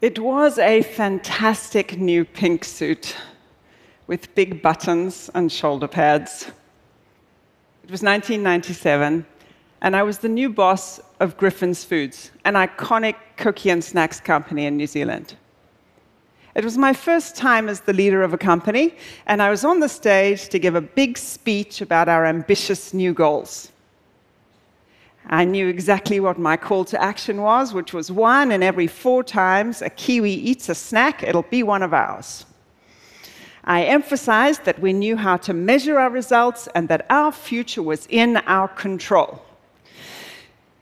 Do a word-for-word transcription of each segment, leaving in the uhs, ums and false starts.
It was a fantastic new pink suit with big buttons and shoulder pads. It was nineteen ninety-seven, and I was the new boss of Griffin's Foods, an iconic cookie and snacks company in New Zealand. It was my first time as the leader of a company, and I was on the stage to give a big speech about our ambitious new goals. I knew exactly what my call to action was, which was one in every four times a Kiwi eats a snack, it'll be one of ours. I emphasized that we knew how to measure our results and that our future was in our control.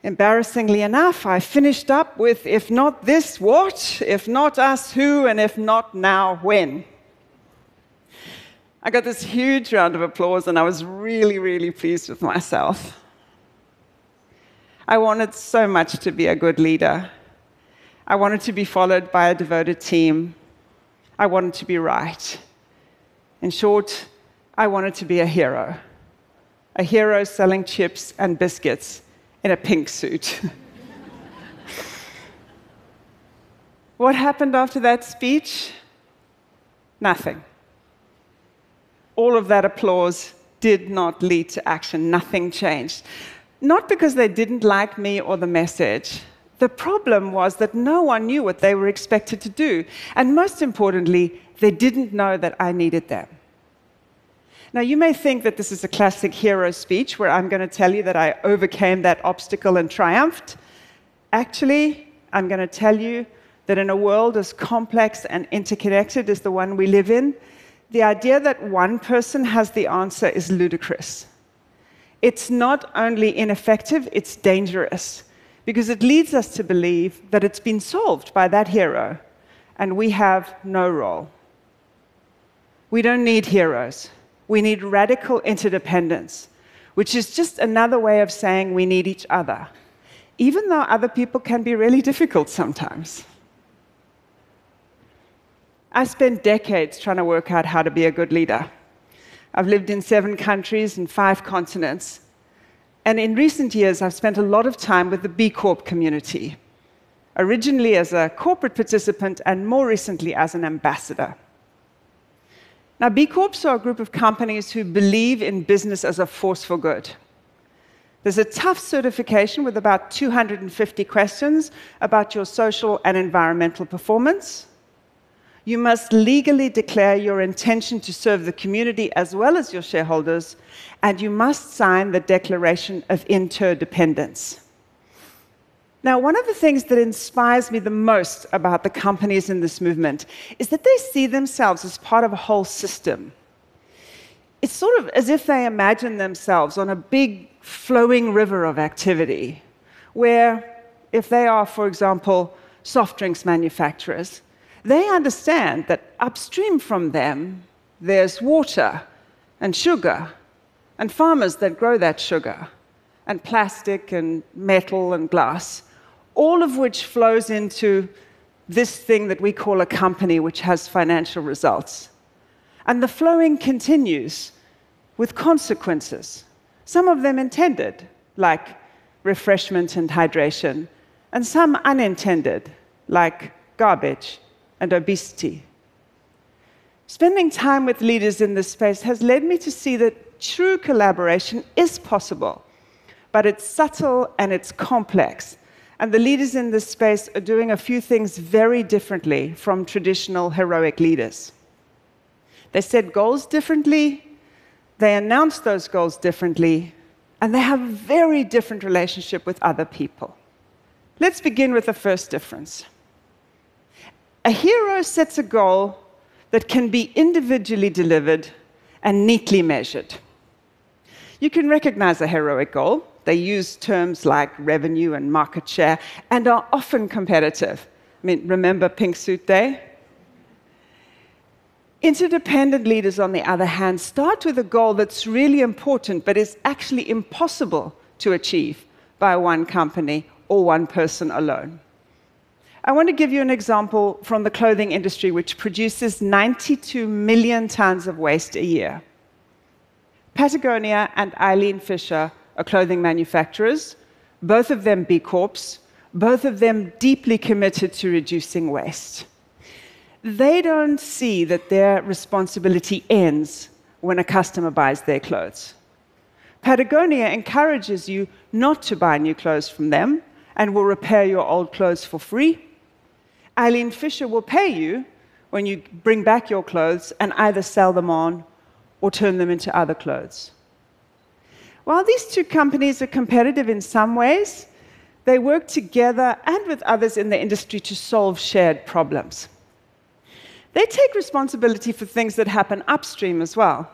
Embarrassingly enough, I finished up with, if not this, what? If not us, who? And if not now, when? I got this huge round of applause, and I was really, really pleased with myself. I wanted so much to be a good leader. I wanted to be followed by a devoted team. I wanted to be right. In short, I wanted to be a hero. A hero selling chips and biscuits in a pink suit. What happened after that speech? Nothing. All of that applause did not lead to action. Nothing changed. Not because they didn't like me or the message. The problem was that no one knew what they were expected to do. And most importantly, they didn't know that I needed them. Now, you may think that this is a classic hero speech where I'm going to tell you that I overcame that obstacle and triumphed. Actually, I'm going to tell you that in a world as complex and interconnected as the one we live in, the idea that one person has the answer is ludicrous. It's not only ineffective, it's dangerous, because it leads us to believe that it's been solved by that hero, and we have no role. We don't need heroes. We need radical interdependence, which is just another way of saying we need each other, even though other people can be really difficult sometimes. I spent decades trying to work out how to be a good leader. I've lived in seven countries and five continents. And in recent years, I've spent a lot of time with the B Corp community, originally as a corporate participant and more recently as an ambassador. Now, B Corps are a group of companies who believe in business as a force for good. There's a tough certification with about two hundred fifty questions about your social and environmental performance. You must legally declare your intention to serve the community as well as your shareholders, and you must sign the Declaration of Interdependence. Now, one of the things that inspires me the most about the companies in this movement is that they see themselves as part of a whole system. It's sort of as if they imagine themselves on a big, flowing river of activity, where if they are, for example, soft drinks manufacturers, they understand that upstream from them, there's water and sugar and farmers that grow that sugar and plastic and metal and glass, all of which flows into this thing that we call a company, which has financial results. And the flowing continues with consequences, some of them intended, like refreshment and hydration, and some unintended, like garbage and obesity. Spending time with leaders in this space has led me to see that true collaboration is possible, but it's subtle and it's complex. And the leaders in this space are doing a few things very differently from traditional heroic leaders. They set goals differently, they announce those goals differently, and they have a very different relationship with other people. Let's begin with the first difference. A hero sets a goal that can be individually delivered and neatly measured. You can recognize a heroic goal. They use terms like revenue and market share and are often competitive. I mean, remember Pink Suit Day? Interdependent leaders, on the other hand, start with a goal that's really important but is actually impossible to achieve by one company or one person alone. I want to give you an example from the clothing industry, which produces ninety-two million tons of waste a year. Patagonia and Eileen Fisher are clothing manufacturers, both of them B Corps, both of them deeply committed to reducing waste. They don't see that their responsibility ends when a customer buys their clothes. Patagonia encourages you not to buy new clothes from them and will repair your old clothes for free. Eileen Fisher will pay you when you bring back your clothes and either sell them on or turn them into other clothes. While these two companies are competitive in some ways, they work together and with others in the industry to solve shared problems. They take responsibility for things that happen upstream as well.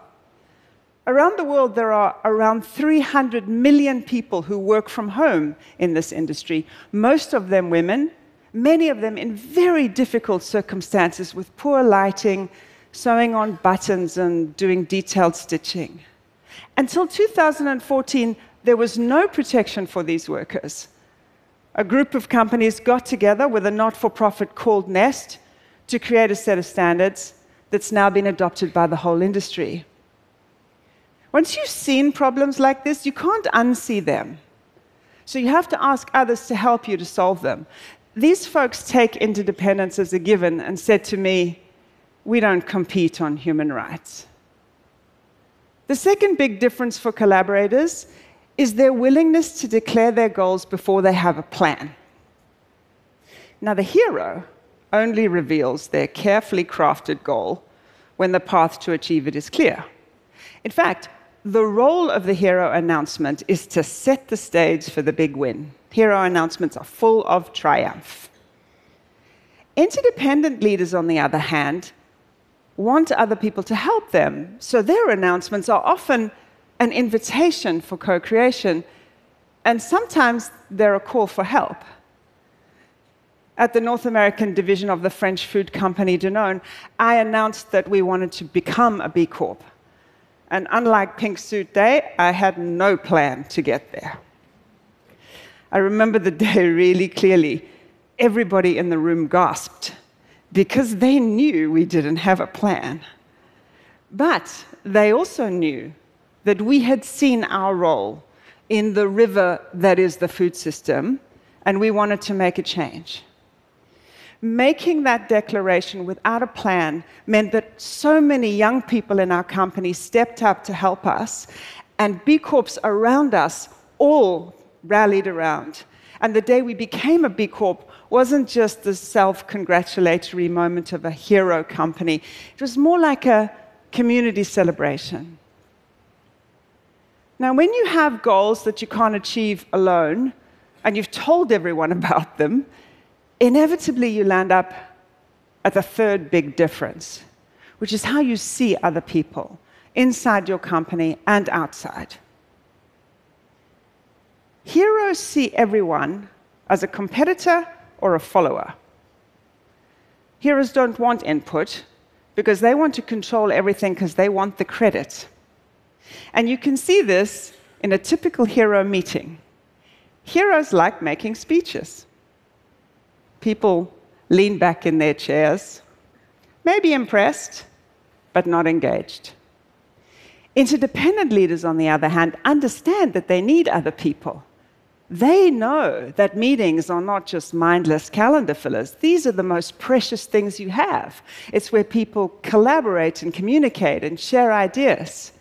Around the world, there are around three hundred million people who work from home in this industry, most of them women, many of them in very difficult circumstances with poor lighting, sewing on buttons and doing detailed stitching. Until two thousand fourteen, there was no protection for these workers. A group of companies got together with a not-for-profit called Nest to create a set of standards that's now been adopted by the whole industry. Once you've seen problems like this, you can't unsee them. So you have to ask others to help you to solve them. These folks take interdependence as a given and said to me, "We don't compete on human rights." The second big difference for collaborators is their willingness to declare their goals before they have a plan. Now, the hero only reveals their carefully crafted goal when the path to achieve it is clear. In fact, the role of the hero announcement is to set the stage for the big win. Hero announcements are full of triumph. Interdependent leaders, on the other hand, want other people to help them, so their announcements are often an invitation for co-creation, and sometimes they're a call for help. At the North American division of the French food company Danone, I announced that we wanted to become a B Corp. And unlike Pink Suit Day, I had no plan to get there. I remember the day really clearly. Everybody in the room gasped, because they knew we didn't have a plan. But they also knew that we had seen our role in the river that is the food system, and we wanted to make a change. Making that declaration without a plan meant that so many young people in our company stepped up to help us, and B Corps around us all rallied around. And the day we became a B Corp wasn't just the self-congratulatory moment of a hero company. It was more like a community celebration. Now, when you have goals that you can't achieve alone, and you've told everyone about them, inevitably you land up at the third big difference, which is how you see other people, inside your company and outside. Heroes see everyone as a competitor or a follower. Heroes don't want input, because they want to control everything because they want the credit. And you can see this in a typical hero meeting. Heroes like making speeches. People lean back in their chairs, maybe impressed, but not engaged. Interdependent leaders, on the other hand, understand that they need other people. They know that meetings are not just mindless calendar fillers. These are the most precious things you have. It's where people collaborate and communicate and share ideas.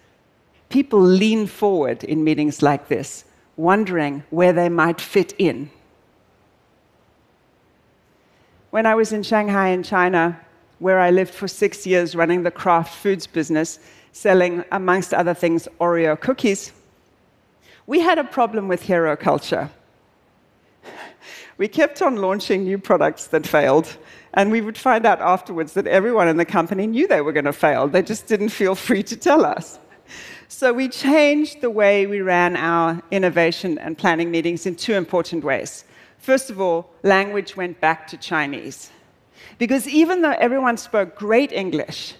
People lean forward in meetings like this, wondering where they might fit in. When I was in Shanghai in China, where I lived for six years running the Kraft Foods business, selling, amongst other things, Oreo cookies, we had a problem with hero culture. We kept on launching new products that failed, and we would find out afterwards that everyone in the company knew they were going to fail. They just didn't feel free to tell us. So we changed the way we ran our innovation and planning meetings in two important ways. First of all, language went back to Chinese. Because even though everyone spoke great English,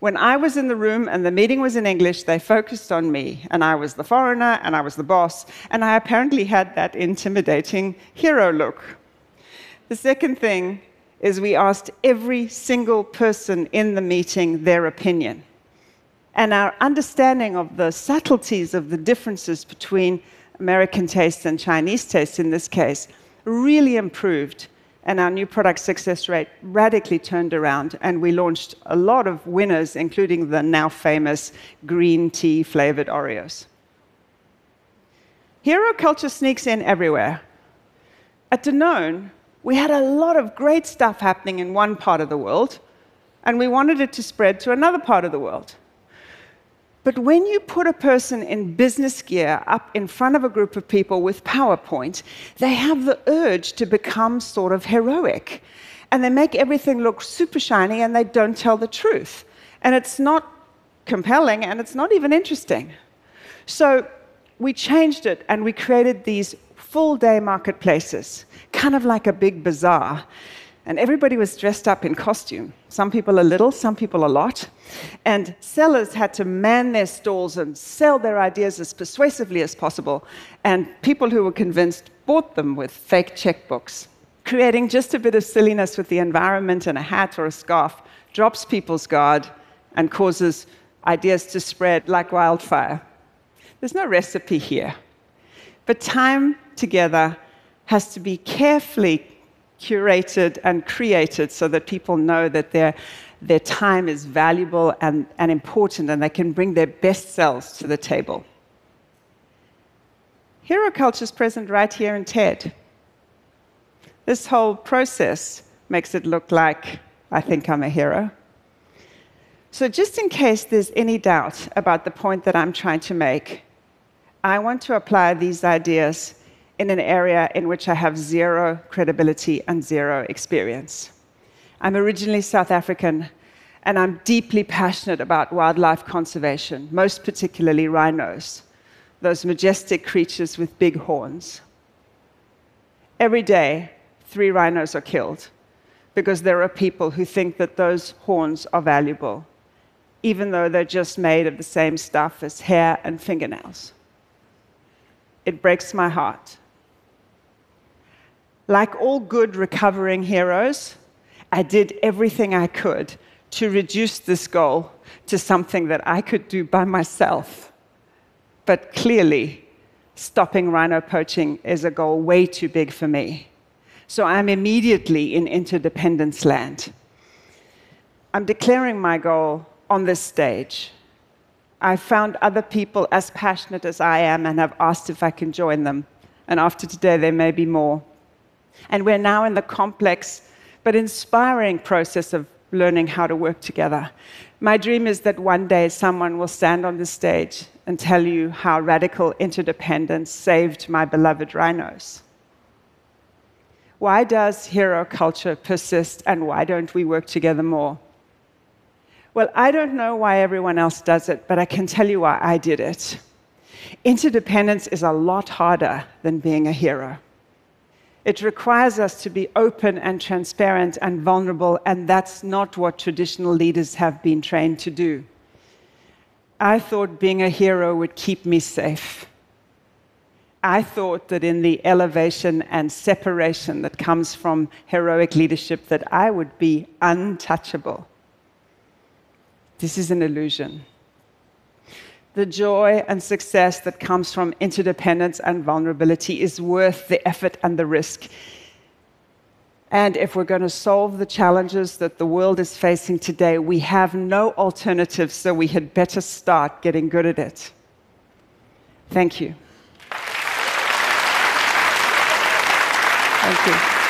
when I was in the room and the meeting was in English, they focused on me, and I was the foreigner, and I was the boss, and I apparently had that intimidating hero look. The second thing is we asked every single person in the meeting their opinion. And our understanding of the subtleties of the differences between American taste and Chinese taste, in this case, really improved, and our new product success rate radically turned around, and we launched a lot of winners, including the now famous green tea flavored Oreos. Hero culture sneaks in everywhere. At Danone, we had a lot of great stuff happening in one part of the world, and we wanted it to spread to another part of the world. But when you put a person in business gear up in front of a group of people with PowerPoint, they have the urge to become sort of heroic. And they make everything look super shiny, and they don't tell the truth. And it's not compelling, and it's not even interesting. So we changed it, and we created these full-day marketplaces, kind of like a big bazaar. And everybody was dressed up in costume. Some people a little, some people a lot. And sellers had to man their stalls and sell their ideas as persuasively as possible. And people who were convinced bought them with fake checkbooks. Creating just a bit of silliness with the environment and a hat or a scarf drops people's guard and causes ideas to spread like wildfire. There's no recipe here. But time together has to be carefully curated and created so that people know that their, their time is valuable and, and important, and they can bring their best selves to the table. Hero culture is present right here in TED. This whole process makes it look like I think I'm a hero. So just in case there's any doubt about the point that I'm trying to make, I want to apply these ideas in an area in which I have zero credibility and zero experience. I'm originally South African, and I'm deeply passionate about wildlife conservation, most particularly rhinos, those majestic creatures with big horns. Every day, three rhinos are killed because there are people who think that those horns are valuable, even though they're just made of the same stuff as hair and fingernails. It breaks my heart. Like all good recovering heroes, I did everything I could to reduce this goal to something that I could do by myself. But clearly, stopping rhino poaching is a goal way too big for me. So I'm immediately in interdependence land. I'm declaring my goal on this stage. I found other people as passionate as I am and have asked if I can join them. And after today, there may be more. And we're now in the complex but inspiring process of learning how to work together. My dream is that one day someone will stand on this stage and tell you how radical interdependence saved my beloved rhinos. Why does hero culture persist, and why don't we work together more? Well, I don't know why everyone else does it, but I can tell you why I did it. Interdependence is a lot harder than being a hero. It requires us to be open and transparent and vulnerable, and that's not what traditional leaders have been trained to do. I thought being a hero would keep me safe. I thought that in the elevation and separation that comes from heroic leadership, that I would be untouchable. This is an illusion. The joy and success that comes from interdependence and vulnerability is worth the effort and the risk. And if we're going to solve the challenges that the world is facing today, we have no alternative, so we had better start getting good at it. Thank you. Thank you.